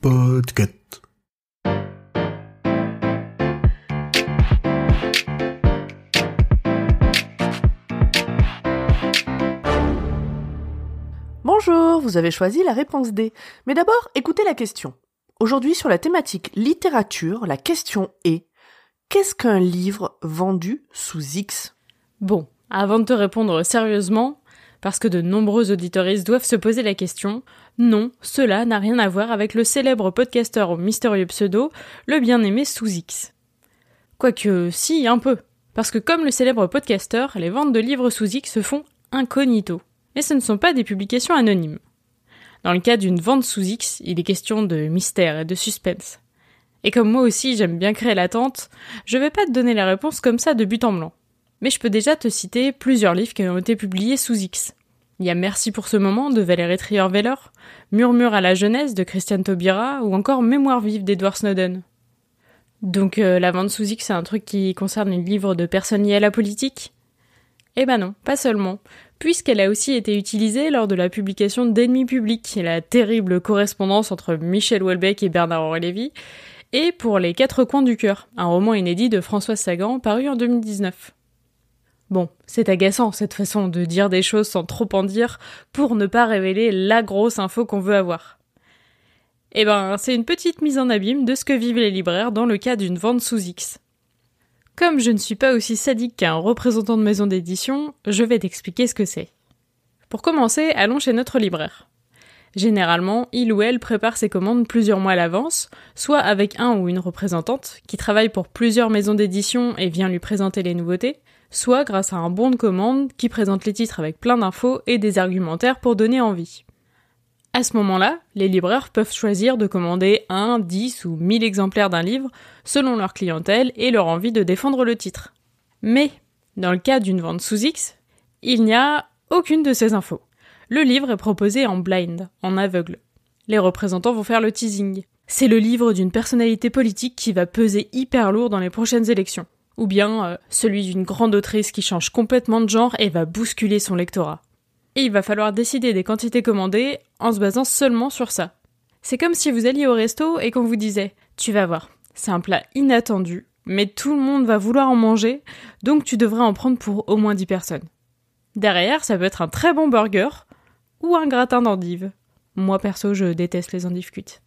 Podcut. Bonjour, vous avez choisi la réponse D. Mais d'abord, écoutez la question. Aujourd'hui, sur la thématique littérature, la question est « Qu'est-ce qu'un livre vendu sous X ?» Bon, avant de te répondre sérieusement, parce que de nombreux auditoristes doivent se poser la question, non, cela n'a rien à voir avec le célèbre podcasteur au mystérieux pseudo, le bien-aimé Sous-X. Quoique, si, un peu. Parce que comme le célèbre podcasteur, les ventes de livres Sous-X se font incognito. Mais ce ne sont pas des publications anonymes. Dans le cas d'une vente Sous-X, il est question de mystère et de suspense. Et comme moi aussi, j'aime bien créer l'attente, je vais pas te donner la réponse comme ça de but en blanc. Mais je peux déjà te citer plusieurs livres qui ont été publiés Sous-X. Il y a Merci pour ce moment de Valérie Trierweiler, Murmure à la jeunesse de Christiane Taubira ou encore Mémoire vive d'Edward Snowden. Donc la vente Sous-X, c'est un truc qui concerne les livres de personnes liées à la politique ? Eh ben non, pas seulement, puisqu'elle a aussi été utilisée lors de la publication d'Ennemis publics, la terrible correspondance entre Michel Houellebecq et Bernard-Henri Lévy, et pour Les Quatre coins du cœur, un roman inédit de Françoise Sagan paru en 2019. Bon, c'est agaçant cette façon de dire des choses sans trop en dire pour ne pas révéler la grosse info qu'on veut avoir. Eh ben, c'est une petite mise en abîme de ce que vivent les libraires dans le cas d'une vente sous X. Comme je ne suis pas aussi sadique qu'un représentant de maison d'édition, je vais t'expliquer ce que c'est. Pour commencer, allons chez notre libraire. Généralement, il ou elle prépare ses commandes plusieurs mois à l'avance, soit avec un ou une représentante qui travaille pour plusieurs maisons d'édition et vient lui présenter les nouveautés, soit grâce à un bon de commande qui présente les titres avec plein d'infos et des argumentaires pour donner envie. À ce moment-là, les libraires peuvent choisir de commander 1, 10 ou 1000 exemplaires d'un livre selon leur clientèle et leur envie de défendre le titre. Mais, dans le cas d'une vente sous X, il n'y a aucune de ces infos. Le livre est proposé en blind, en aveugle. Les représentants vont faire le teasing. C'est le livre d'une personnalité politique qui va peser hyper lourd dans les prochaines élections. Ou bien celui d'une grande autrice qui change complètement de genre et va bousculer son lectorat. Et il va falloir décider des quantités commandées en se basant seulement sur ça. C'est comme si vous alliez au resto et qu'on vous disait « Tu vas voir, c'est un plat inattendu, mais tout le monde va vouloir en manger, donc tu devrais en prendre pour au moins 10 personnes. » Derrière, ça peut être un très bon burger ou un gratin d'endives. Moi perso, je déteste les endives cuites.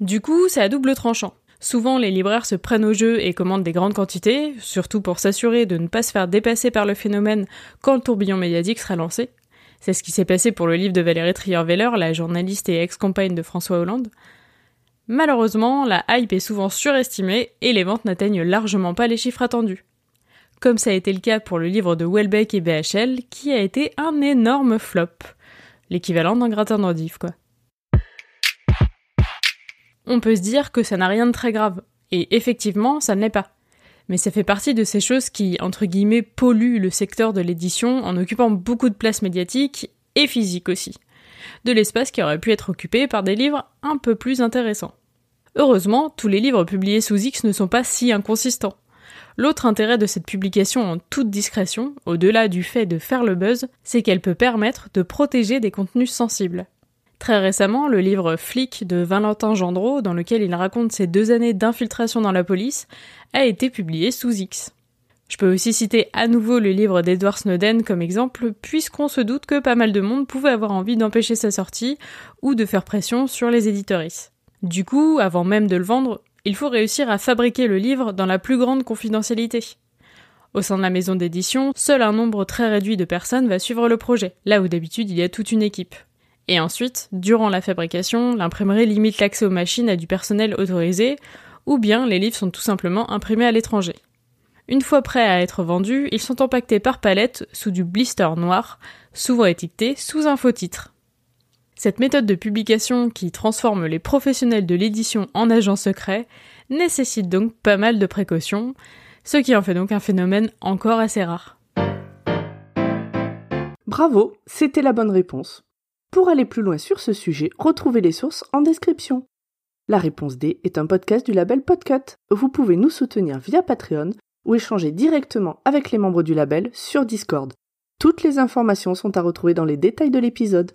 Du coup, c'est à double tranchant. Souvent, les libraires se prennent au jeu et commandent des grandes quantités, surtout pour s'assurer de ne pas se faire dépasser par le phénomène quand le tourbillon médiatique sera lancé. C'est ce qui s'est passé pour le livre de Valérie Trierweiler, la journaliste et ex-compagne de François Hollande. Malheureusement, la hype est souvent surestimée et les ventes n'atteignent largement pas les chiffres attendus. Comme ça a été le cas pour le livre de Houellebecq et BHL, qui a été un énorme flop. L'équivalent d'un gratin d'endives, quoi. On peut se dire que ça n'a rien de très grave, et effectivement, ça ne l'est pas. Mais ça fait partie de ces choses qui, entre guillemets, polluent le secteur de l'édition en occupant beaucoup de place médiatique, et physique aussi. De l'espace qui aurait pu être occupé par des livres un peu plus intéressants. Heureusement, tous les livres publiés sous X ne sont pas si inconsistants. L'autre intérêt de cette publication en toute discrétion, au-delà du fait de faire le buzz, c'est qu'elle peut permettre de protéger des contenus sensibles. Très récemment, le livre « Flic » de Valentin Gendreau, dans lequel il raconte ses 2 années d'infiltration dans la police, a été publié sous X. Je peux aussi citer à nouveau le livre d'Edward Snowden comme exemple, puisqu'on se doute que pas mal de monde pouvait avoir envie d'empêcher sa sortie ou de faire pression sur les éditorices. Du coup, avant même de le vendre, il faut réussir à fabriquer le livre dans la plus grande confidentialité. Au sein de la maison d'édition, seul un nombre très réduit de personnes va suivre le projet, là où d'habitude il y a toute une équipe. Et ensuite, durant la fabrication, l'imprimerie limite l'accès aux machines à du personnel autorisé, ou bien les livres sont tout simplement imprimés à l'étranger. Une fois prêts à être vendus, ils sont empaquetés par palettes sous du blister noir, souvent étiqueté sous un faux titre. Cette méthode de publication qui transforme les professionnels de l'édition en agents secrets nécessite donc pas mal de précautions, ce qui en fait donc un phénomène encore assez rare. Bravo, c'était la bonne réponse. Pour aller plus loin sur ce sujet, retrouvez les sources en description. La Réponse D est un podcast du label Podcut. Vous pouvez nous soutenir via Patreon ou échanger directement avec les membres du label sur Discord. Toutes les informations sont à retrouver dans les détails de l'épisode.